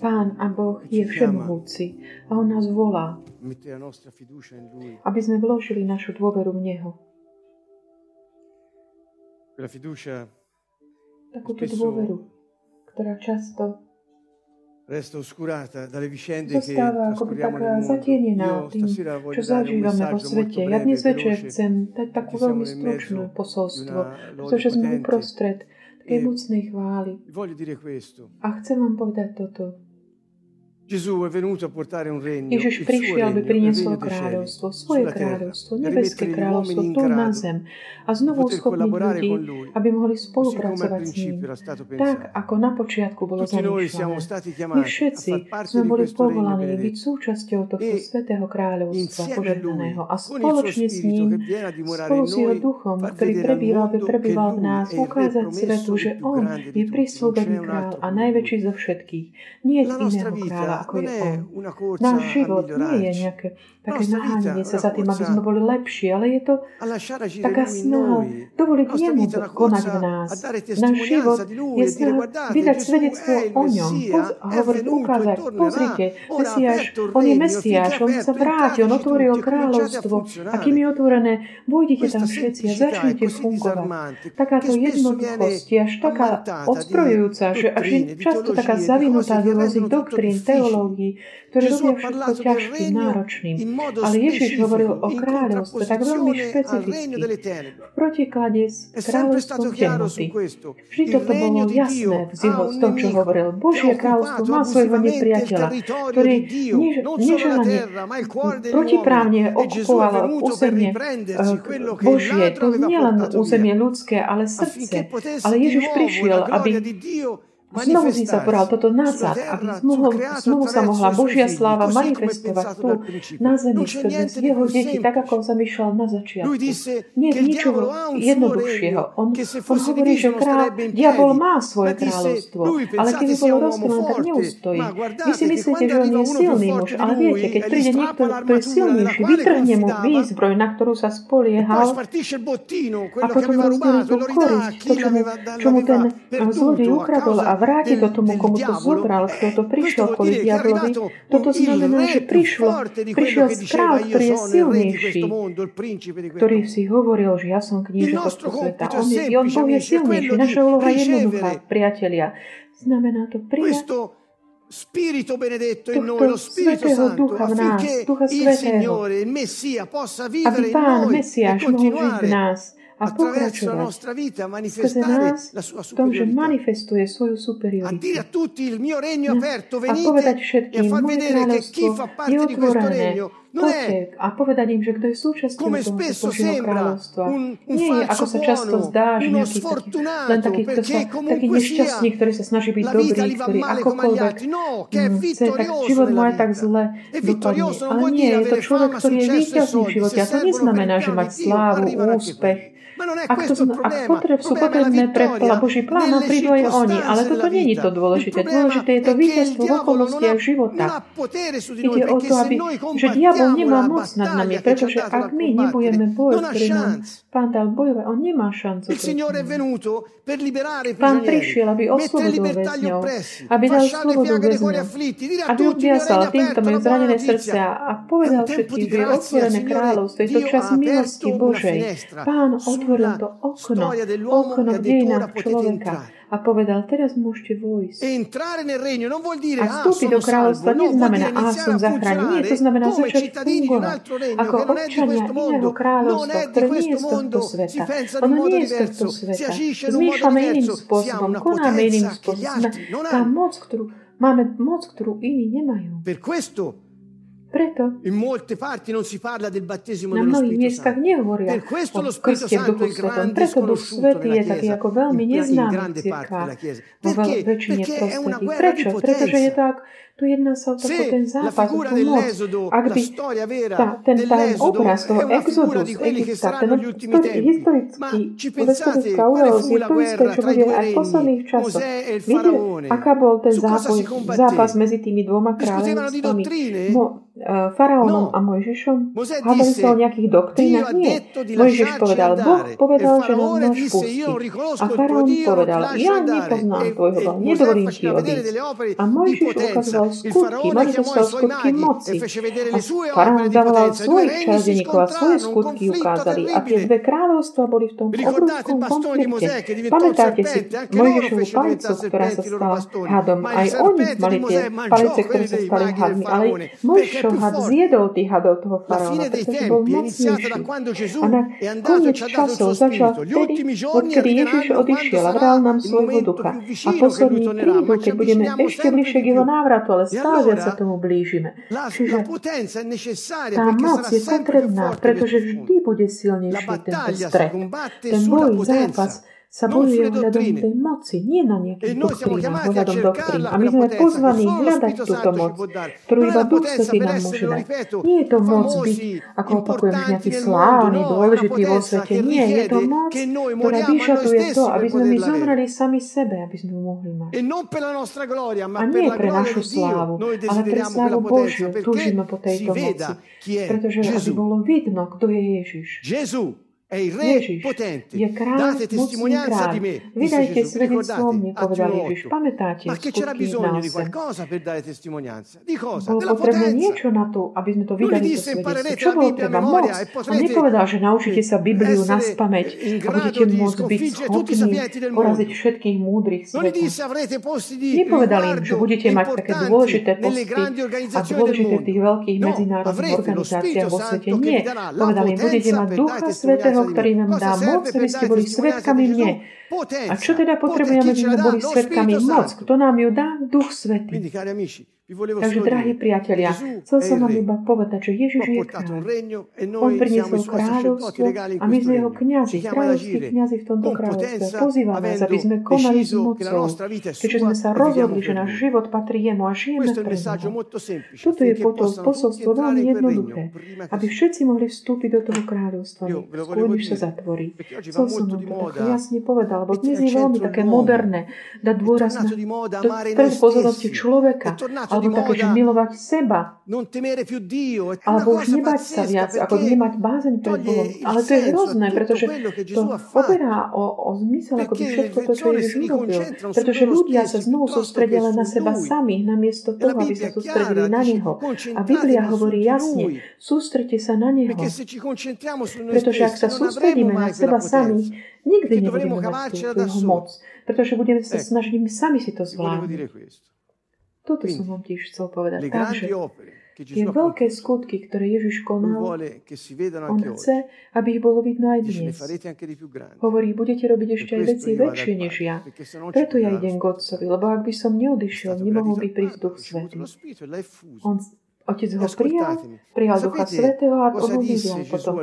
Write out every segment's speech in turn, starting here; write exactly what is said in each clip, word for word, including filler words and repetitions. Pán a Boh je všemohúci a On nás volá, aby sme vložili našu dôveru v Neho. Takúto dôveru, ktorá často zostáva akoby taká zatienená tým, čo zažívame vo svete. Ja dnes večer chcem dať takú veľmi stručnú posolstvo, pretože sme uprostred tej mocnej chvály. A chcem vám povedať toto. Ježiš prišiel, aby priniesol kráľovstvo, svoje kráľovstvo, nebeské kráľovstvo, tu na zem a znovu schopniť ľudí, aby mohli spolupracovať s ním. Tak, ako na počiatku bolo zamýšľané. My všetci sme boli povolaní byť súčasťou tohto svätého kráľovstva požehnaného a spoločne s ním, spolu s jeho duchom, ktorý prebýval, aby prebýval v nás, ukázať svetu, že on je prísľubený kráľ a najväčší zo všetkých. Nie je iného kráľa. Ako je on. Náš život nie je nejaké také naháňanie sa za tým, aby sme boli lepší, ale je to taká snaha dovoliť jemu konať v nás. Náš život je snaha vydať svedectvo o ňom, poz- hovoriť, ukázať, pozrite, Mesiáš, on je Mesiáš, on sa vráti, on otvoril kráľovstvo a kým je otvorené, vojdite tam všetci a začnite fungovať. Takáto jednoduchosť je až taká odzbrojujúca, že až je často taká zavinutá do rôznych doktrín, teológií, ktoré robia všetko ťažkým, náročným. Ale Ježiš hovoril o kráľovstve tak veľmi špecificky, v protiklade s kráľovstvom temnoty. Vždy toto bolo jasné v tom, čo hovoril. Božie kráľovstvo má svojho nepriateľa, ktorý než, neželanie protiprávne obkoval územie Božie. To nie len územie ľudské, ale srdce. Ale Ježiš prišiel, aby znovu si sa poral toto nazad, aby znovu, znovu sa mohla Božia sláva manifestovať tu na zemi, skrze jeho deti, tak ako on zamýšľal na začiatku. Nie je ničoho jednoduchšieho. On, on hovorí, že kráľ, diabol má svoje kráľovstvo, ale keby bolo roztrvané, tak neustojí. Vy si myslíte, že on je silný muž, ale viete, keď príde niekto, kto je silnejší, vytrhne mu výzbroj, na ktorú sa spoliehal, a potom mu rozdelí tú korisť, to, čo mu, čo mu ten zlodej ukradol a vráti to tomu, komu to zobral, kto to prišiel kvôli diablovi. Toto znamená, že prišlo, prišiel kráľ, ktorý je silnejší, ktorý si hovoril, že ja som knieža tohto sveta. On je, on Boh je silnejší. Naša úloha je jednoduchá, priatelia. Znamená to prijať Spirito benedetto in noi, lo Spirito Santo, affinché il Signore, il Messia, possa vivere in noi e continuare a attraverso la nostra vita a manifestare la sua superiorità, a dire a tutti il mio regno è aperto, venite, e a far vedere che chi fa parte di questo regno non è, a povedať im, že kto je súčasťou tohto Božieho kráľovstva. Nie je, ako sa často zdá, že nejaký taký, len taký, kto sa, taký nešťastný, ktorý sa snaží byť dobrý, ktorý akokoľvek chce, tak život mu aj tak zle dopadne. Ale nie, je to človek, ktorý je víťazný v živote. A to neznamená, že mať slávu, úspech. Ak, to, ak potreb, sú potrebné pre Boží plán, prídu aj oni. Ale toto nie je to dôležité. Dôležité je to víťazstvo v okolnostiach života. Ide o to, aby, že diabol nemá moc nad nami, pretože ak my nebudeme boj, ktorý nám Pán dal bojovať, on nemá šancu. Pán prišiel, aby oslobodil väzňov, aby dal slobodu väzňov, aby odviazal týmto majú zranené srdce a povedal všetkým, že je otvorené kráľovstvo. Je to čas milosti Božej. Pán otvoril to okno, okno v dejinách človeka a povedal, teraz môžete vojsť. A vstúpiť do kráľovstva neznamená, a som zachránený. Nie, to znamená začať fungovať ako občania iného kráľovstva, ktoré nie je z tohto sveta. Ono nie je z tohto sveta. Zmýšľame iným spôsobom, konáme iným spôsobom. Tá moc, ktorú máme, moc, ktorú iní nemajú. Preto in molte parti non si parla del battesimo dello Spirito Santo. Per questo lo Spirito Santo è grande sconosciuto nella Chiesa, in grande parte della Chiesa. Perché? Perché è una guerra di potenza. tu jedná sa o takú ten zápas, o tú moc. Ak by tá, ten, ten obraz toho exodus Egypta, ten historický úroz je to isté, čo bude aj v posledných časoch. Viete, aká bol ten zápas, zápas medzi tými dvoma kráľovstvami? No, uh, faraónom no. a Mojžišom? Hádali sa o nejakých doktrínach? Nie. Mojžiš povedal, Boh povedal, že nás máš pustiť. A faraón povedal, ja nepoznám tvojho Boha, nedovolím ti odísť. A Mojžiš ukazoval skutky, manifestoval skutky moci. A faraón dával svojich čarodejníkov a svoje skutky ukázali. A tie dve kráľovstva boli v tom obrovskom konflikte. Pamätáte si Mojžišovu palicu, ktorá sa stala hadom? Aj oni mali tie palice, ktoré sa stali hadmi. Ale Mojžišov had zjedol tých hadov toho faraóna, pretože bol mocnejší. A na koniec časov začal vtedy, odkedy Ježiš odišiel a vral nám svojho ducha. A poslední prídu, keď budeme ešte bližšie k jeho návratu, ale stále sa tomu blížime. Čiže tá moc je potrebná, pretože vždy bude silnejší tento stret. Ten boj, zápas sa bojuje hľadom tej moci, nie na nejakých doktrínach, hľadom doktrín. A my sme pozvaní hľadať túto moc, ktorú iba Duch Svätý nám môže dať. Nie je to moc byť, ako opakujem, nejaký slávny, dôležitý vo svete. Nie, je to moc, ktorá vyžaduje to, aby sme my zomreli sami sebe, aby sme mohli mať. A nie pre našu slávu, ale pre slávu Božiu túžime po tejto moci, pretože aby bolo vidno, kto je Ježiš. Ježiš je kráľ, mocný kráľ. Vydajte svedectvo o mne, povedal Ježiš. Pamätáte skutky na osem. Bolo potrebné niečo na to, aby sme to vydali to svedectvo. Čo bolo treba? Moc. A nepovedal, že naučite sa Bibliu na spameť a budete môcť byť schopní poraziť všetkých múdrych sveta. Nepovedal im, že budete mať také dôležité posty a dôležité v tých veľkých medzinárodných organizáciách vo svete. Nie. Povedal im, budete mať Ducha Svätého, ktorý nám dá moc, aby ste boli svedkami mne. A čo teda potrebujeme, aby sme boli svedkami moc? Kto nám ju dá? Duch Svätý. Takže, drahí priatelia, chcel som vám iba povedať, že Ježiš je kráľ. On priniesol kráľovstvo a my sme jeho kňazi, kráľovskí kňazi v tomto kráľovstve. Pozýva nás, aby sme konali s mocou, keďže sme sa rozhodli, že náš život patrí jemu a žijeme pre neho. Toto je potom posolstvo veľmi jednoduché, aby všetci mohli vstúpiť do toho kráľovstva, skôr než sa zatvorí. Chcel som vám to tak jasne povedal, lebo dnes je veľmi také moderné dať dôraz na pozornosti človeka, alebo také, že milovať seba, alebo už nebať sa viac, ako nemať bázeň pred Bohom. Ale to je hrozné, pretože to oberá o, o zmysel, ako by všetko to, čo Ježiš urobil. Pretože ľudia sa znovu sústredia len na seba samých, namiesto toho, aby sa sústredili na Neho. A Biblia hovorí jasne, sústredte sa na Neho. Pretože ak sa sústredíme na seba samých, nikdy nebudeme mať jeho moc. Pretože budeme sa snažiť sami si to zvládnuť. Toto som vám tiež chcel povedať. Takže tie veľké skutky, ktoré Ježiš konal, on chce, aby ich bolo vidno aj dnes. Hovorí, budete robiť ešte aj veci väčšie než ja. Preto ja idem k Otcovi, lebo ak by som neodišiel, nemohol by prísť Duch Svätý. On Otec ho prijal, prijal Ducha Svätého a on ho vyvial potom.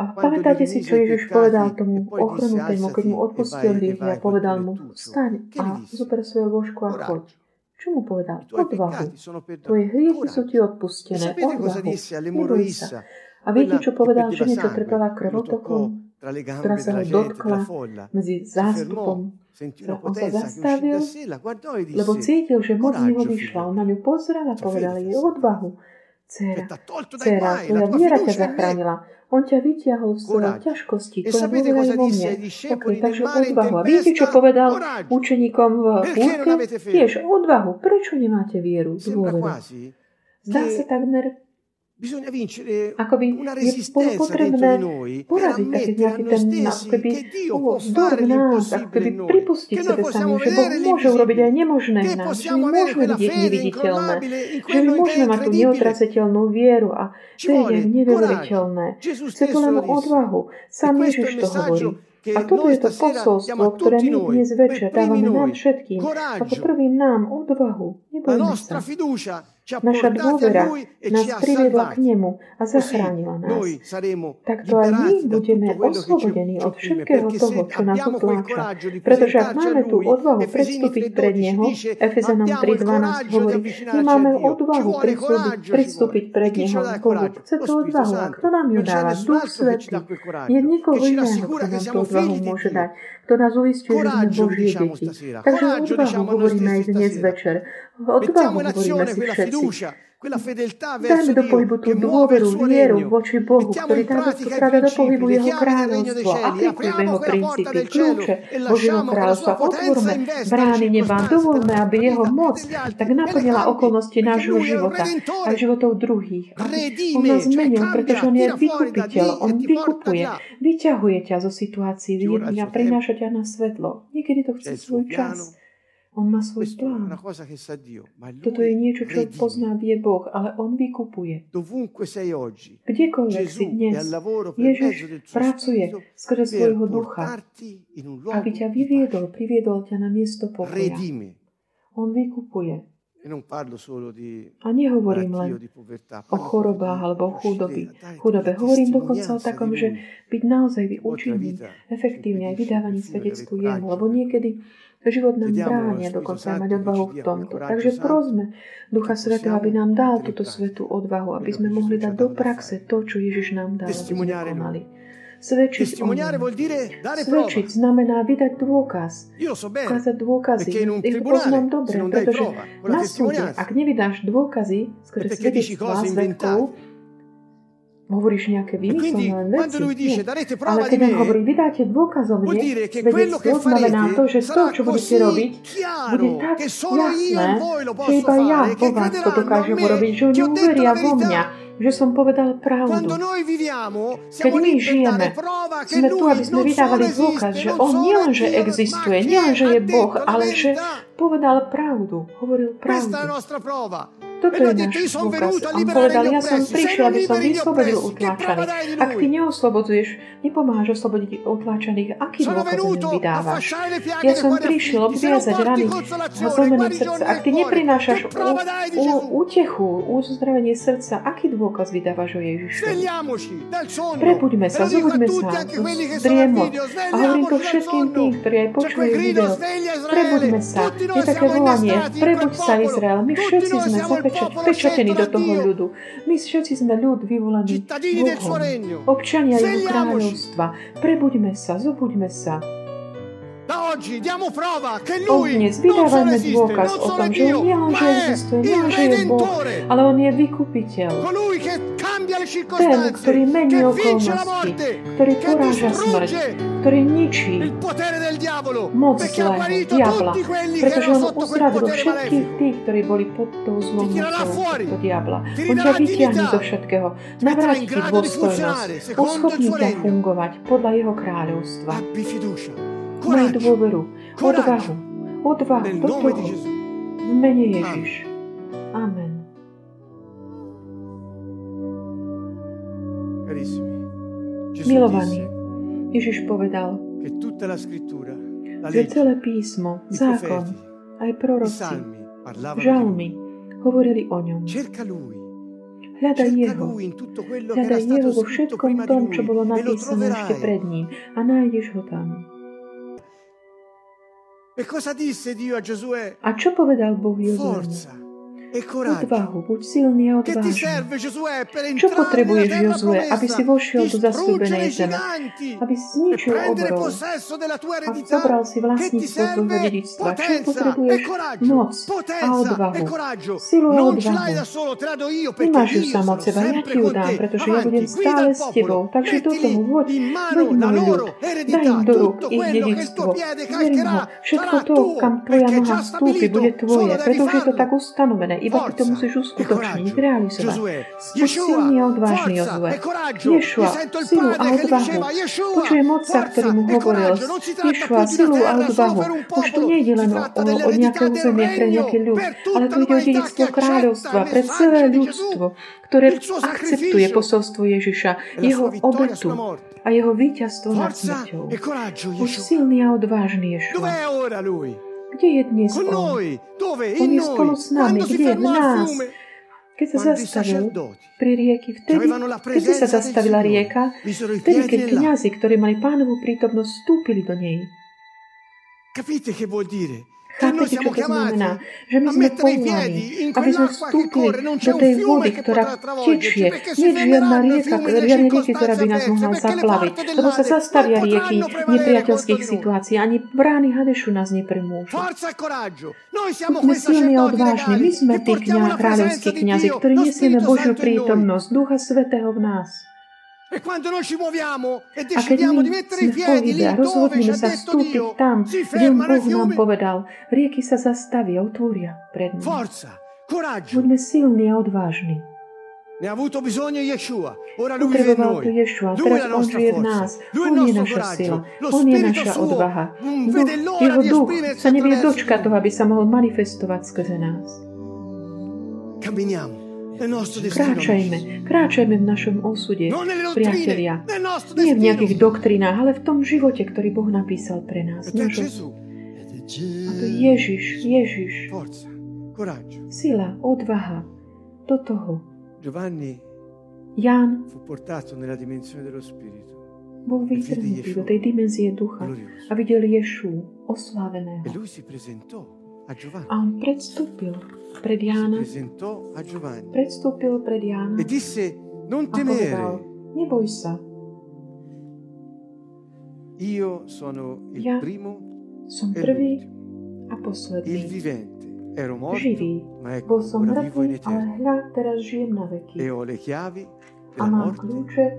A pamätáte si, čo Ježiš povedal tomu ochrnutému, keď mu odpustil hriechy a povedal mu, staň a zober svoje lôžko a choď. Čo mu povedal? Odvahu. Tvoje hriechy sú ti odpustené. Odvahu. Neboj sa. A viete, čo povedal? Že niečo trpela krvotokom, ktorá sa ho dotkla medzi zástupom. On sa zastavil, lebo cítil, že moc z neho vyšla. On na ňu pozrel a povedal jej odvahu. Dcera, dcera, tvoja viera ťa zachránila. On ťa vytiahol z celej ťažkosti, tvoja viera je vo mne. Okay, takže odvahu. A viete, čo povedal učeníkom v búrke? Tiež odvahu. Prečo nemáte vieru? Dôveru. Zdá sa takmer, ako by je bolo potrebné poraziť taký nejaký ten, ako keby vzdor v nás, ako keby pripustiť sebe sami, že Boh môže urobiť aj nemožné v nás, že my môžeme vidieť neviditeľné, že my môžeme mať tú neotraceteľnú vieru a to je nevyveriteľné. Chce to len odvahu. Sám Ježiš to hovorí. A toto je to posolstvo, ktoré my dnes večer dávame nám všetkým, ako prvým nám odvahu. Nebojme sa. Naša dôvera nás priviedla k nemu a zachránila nás. Takto aj my budeme oslobodení od všetkého toho, čo nás utláča. Pretože ak máme tú odvahu pristúpiť pred Neho, Efezanom tri dvanásť hovorí, my máme odvahu pristúpiť pred Neho. Koho chce tú odvahu? A kto nám ju dáva? Duch Svätý. Je nikoho iného, kto nám tú odvahu môže dať, kto nás uisťuje, že sme Božie deti. Takže odvahu hovoríme aj dnes večer. Odvahu hovoríme si všetci. Dajme do pohybu tú dôveru, vieru voči Bohu, ktorý dáva vkráda do pohybu Jeho kráľovstva. Aplikujme Jeho princípy, kľúče Božieho kráľovstva. Otvorme brány neba, dovolme, aby Jeho moc tak naplnila okolnosti nášho života a životov druhých. Aby On nás zmenil, pretože On je vykupiteľ, On vykupuje, vyťahuje ťa zo situácií a prináša ťa na svetlo. Niekedy to chce svoj čas. On má svoj plán. Toto je niečo, čo pozná, vie Boh, ale On vykupuje. Kdekoľvek si dnes, Ježiš pracuje skrze svojho ducha, aby ťa vyviedol, priviedol ťa na miesto pokoja. On vykupuje. A nehovorím len o chorobách alebo o chudobe. Chudobe. Hovorím dokonca o takom, že byť naozaj účinný, efektívne aj vydávaní svedectvu Jemu, lebo niekedy život nám bránia dokonca mať odvahu v tomto. Takže prosme Ducha Svätého, aby nám dal túto svätú odvahu, aby sme mohli dať do praxe to, čo Ježiš nám dal, aby sme konali. Svedčiť o ňom. Svedčiť znamená vydať dôkaz. Ukázať dôkazy. Ich poznám dobre, pretože na súde, ak nevydáš dôkazy skrze svedectvá svedkov, hovoríš nejaké vymyslené veci, nie. Ale keď nám hovorí, vy dáte dôkazom, nie? Svedectvo znamená to, že to, čo budete robiť, bude tak jasné, že iba ja po vás to dokážem urobiť, že oni uveria vo mňa, že som povedal pravdu. Keď my žijeme, sme tu, aby sme vydávali dôkaz, že On nie len, že existuje, nie len, že je Boh, ale že povedal pravdu, hovoril pravdu. Toto je náš dôkaz. On povedal, ja som prišiel, aby som vyslobodil utláčaných. Ak ty neoslobodzuješ, nepomáhaš oslobodiť utláčaných, aký dôkaz im vydávaš? Ja som prišiel obviazať rany a zlomené srdce. Ak ty neprinášaš útechu, uzdravenie srdca, aký dôkaz vydávaš o Ježišovi? Prebuďme sa, zobuďme sa, zdriemo. A hovorím to všetkým tým, ktorí aj počujú video. Prebuďme sa. Je také volanie, prebuď sa, Izrael. My všetci sme zapečatení. Pečatení do toho ľudu. My všetci sme ľud vyvolaní Bohom, občania Jeho kráľovstva. Prebuďme sa, zobuďme sa. Od dnes vydávame dôkaz o tom, že On nie len, že existuje, nie len, že je Boh, ale On je vykupiteľ. Ten, ktorý mení okolnosti, ktorý poráža smrť, ktorý ničí moc zlého, diabla, pretože On uzdravil všetkých tých, ktorí boli pod tou zlou mocou toho diabla. On ťa vytiahne zo všetkého, navráti ti dôstojnosť, uschopní ťa fungovať podľa Jeho kráľovstva. Maj dôveru, odvahu, odvahu do toho, v mene Ježiš. Amen. Milovaní, Ježiš povedal, že celé písmo, zákon, aj proroci, žalmy hovorili o ňom. Hľadaj Jeho, hľadaj Jeho vo všetkom tom, čo bolo napísané ešte pred ním a nájdeš Ho tam. A čo povedal Boh Jozuemu? Odvahu, buď silný a odvážny. Čo potrebuješ, Jozue, aby si vošiel do zasľúbenej zeme? Aby si zničil obrov a zabral si vlastníctvo tvojho dedičstva. Čo potrebuješ? Moc a odvahu. Silu a odvahu. Nemáš ju sama od seba, ja ti ju dám, pretože ja budem stále s tebou. Takže do toho voď, veď môj ľud. Daj im do rúk ich dedičstvo. Zverím ho. Všetko to, kam tvoja noha vstúpi, bude tvoje, pretože je to tak ustanovené. Iba ty to musíš uskutočniť, realizovať. Buď silný a odvážny, Jozue. Ješua, silu a odvahu. Počujem otca, ktorý mu hovoril. Ješua, silu a odvahu. Už tu nejde len o, o, o nejaké územie pre nejaký ľud, ale tu ide o dedičstvo kráľovstva pre celé ľudstvo, ktoré akceptuje posolstvo Ježiša, jeho obetu a jeho víťazstvo nad smrťou. Buď silný a odvážny, Ješua. Kde je dnes On? On je spolu s nami. Kde je v nás? Keď sa zastavil pri rieky, vtedy, keď sa zastavila rieka, vtedy, keď kňazi, ktorí mali pánovu prítomnosť, vstúpili do nej. Capite che vuol dire? Chápete, čo to znamená? Že my sme povolaní, aby sme vstúpili do tej vody, ktorá tečie. Nie je žiadna rieka, žiadne rieky, ktorá by nás mohla zaplaviť. Lebo sa zastavia rieky nepriateľských situácií. Ani brány Hadešu nás nepremôžu. Sme silní a odvážni. My sme tí kňa, kráľovskí kňazi, ktorí nesieme Božiu prítomnosť, Ducha Svätého v nás. E quando noi ci muoviamo e decidiamo di mettere i piedi lì dove ci ha detto Dio, si ferma il fiume. Rieky sa zastavia, otvoria pred nami. Forza, coraggio. Buďme silní a odvážni. Ne ha avuto bisogno Yeshua, ora lui vive in noi. Lui è la nostra forza, lui è il nostro coraggio, lo spirito suo non vede l'ora di esprimersi attraverso di noi. Camminiamo. Kráčajme, kráčajme v našom osude, priatelia. Nie v nejakých doktrinách, ale v tom živote, ktorý Boh napísal pre nás. Našom. A to Ježiš, Ježiš. Sila, odvaha do toho. Ján bol vytrhnutý do tej dimenzie ducha a videl Ješu, osláveného. A on predstúpil pred Jána. Predstúpil pred Jána a povedal, neboj sa. Ja som prvý a posledný. Živý. Bol som mŕtvý, ale hľa, teraz žijem na veky. A mám kľúče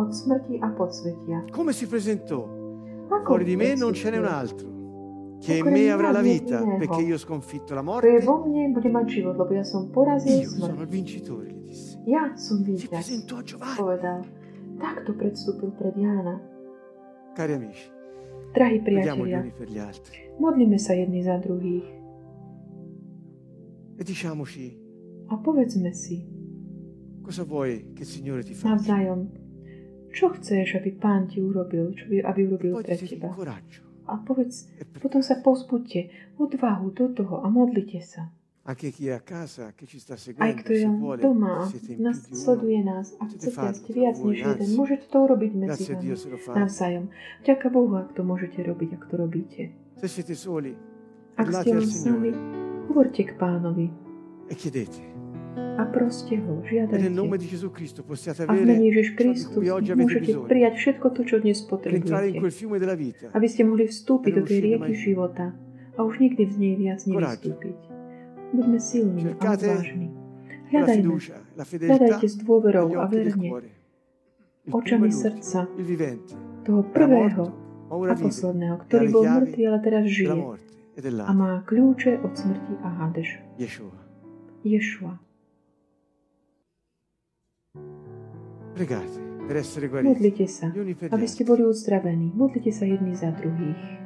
od smrti a podsvetia. Fuori di me non ce n'è un altro. Che in me avrà la vita, perché io ho sconfitto la morte. Io sono il vincitore, gli disse. Si presentò a Giovanni. Cari amici, preghiamo gli uni per gli altri. E diciamoci, cosa vuoi che il Signore ti faccia? Čo chceš, aby Pán ti urobil, čo by, aby urobil pre teba? A povedz, potom sa povzbuďte odvahu do toho a modlite sa. Aj kto je doma, nás, sleduje nás a chcete viac než jeden, môžete to urobiť medzi vami navzájom. Vďaka Bohu, ak to môžete robiť, ak to robíte. Ak ste len sami, hovorte k Pánovi a proste ho, žiadajte. A v mene Ježiš Kristus môžete prijať všetko to, čo dnes potrebujete, aby ste mohli vstúpiť do tej rieky života a už nikdy z nej viac nevystúpiť. Buďme silní a odvážni. Hľadajme, hľadajte s dôverou a verne, očami srdca, toho prvého a posledného, ktorý bol mŕtvý, ale teraz žije a má kľúče od smrti a Hadešu. Ješua. Modlite sa, aby ste boli uzdravení. Modlite sa jedni za druhých.